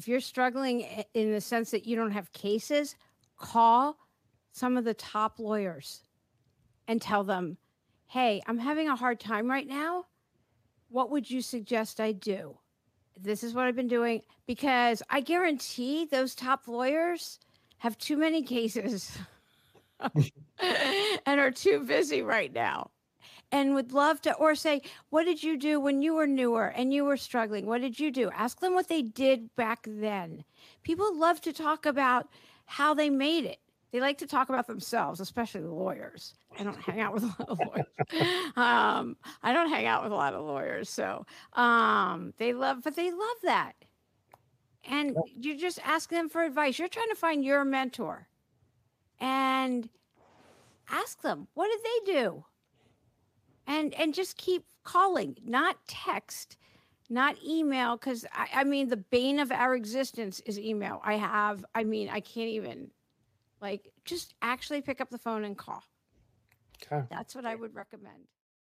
If you're struggling in the sense that you don't have cases, call some of the top lawyers and tell them, hey, I'm having a hard time right now. What would you suggest I do? This is what I've been doing, because I guarantee those top lawyers have too many cases and are too busy right now and would love to, or say, what did you do when you were newer and you were struggling? What did you do? Ask them what they did back then. People love to talk about how they made it. They like to talk about themselves, especially lawyers. I don't hang out with a lot of lawyers. So they love that. And you just ask them for advice. You're trying to find your mentor. And ask them, what did they do? And just keep calling, not text, not email, because I mean, the bane of our existence is email. I can't even. Like, just actually pick up the phone and call. Okay. That's what I would recommend.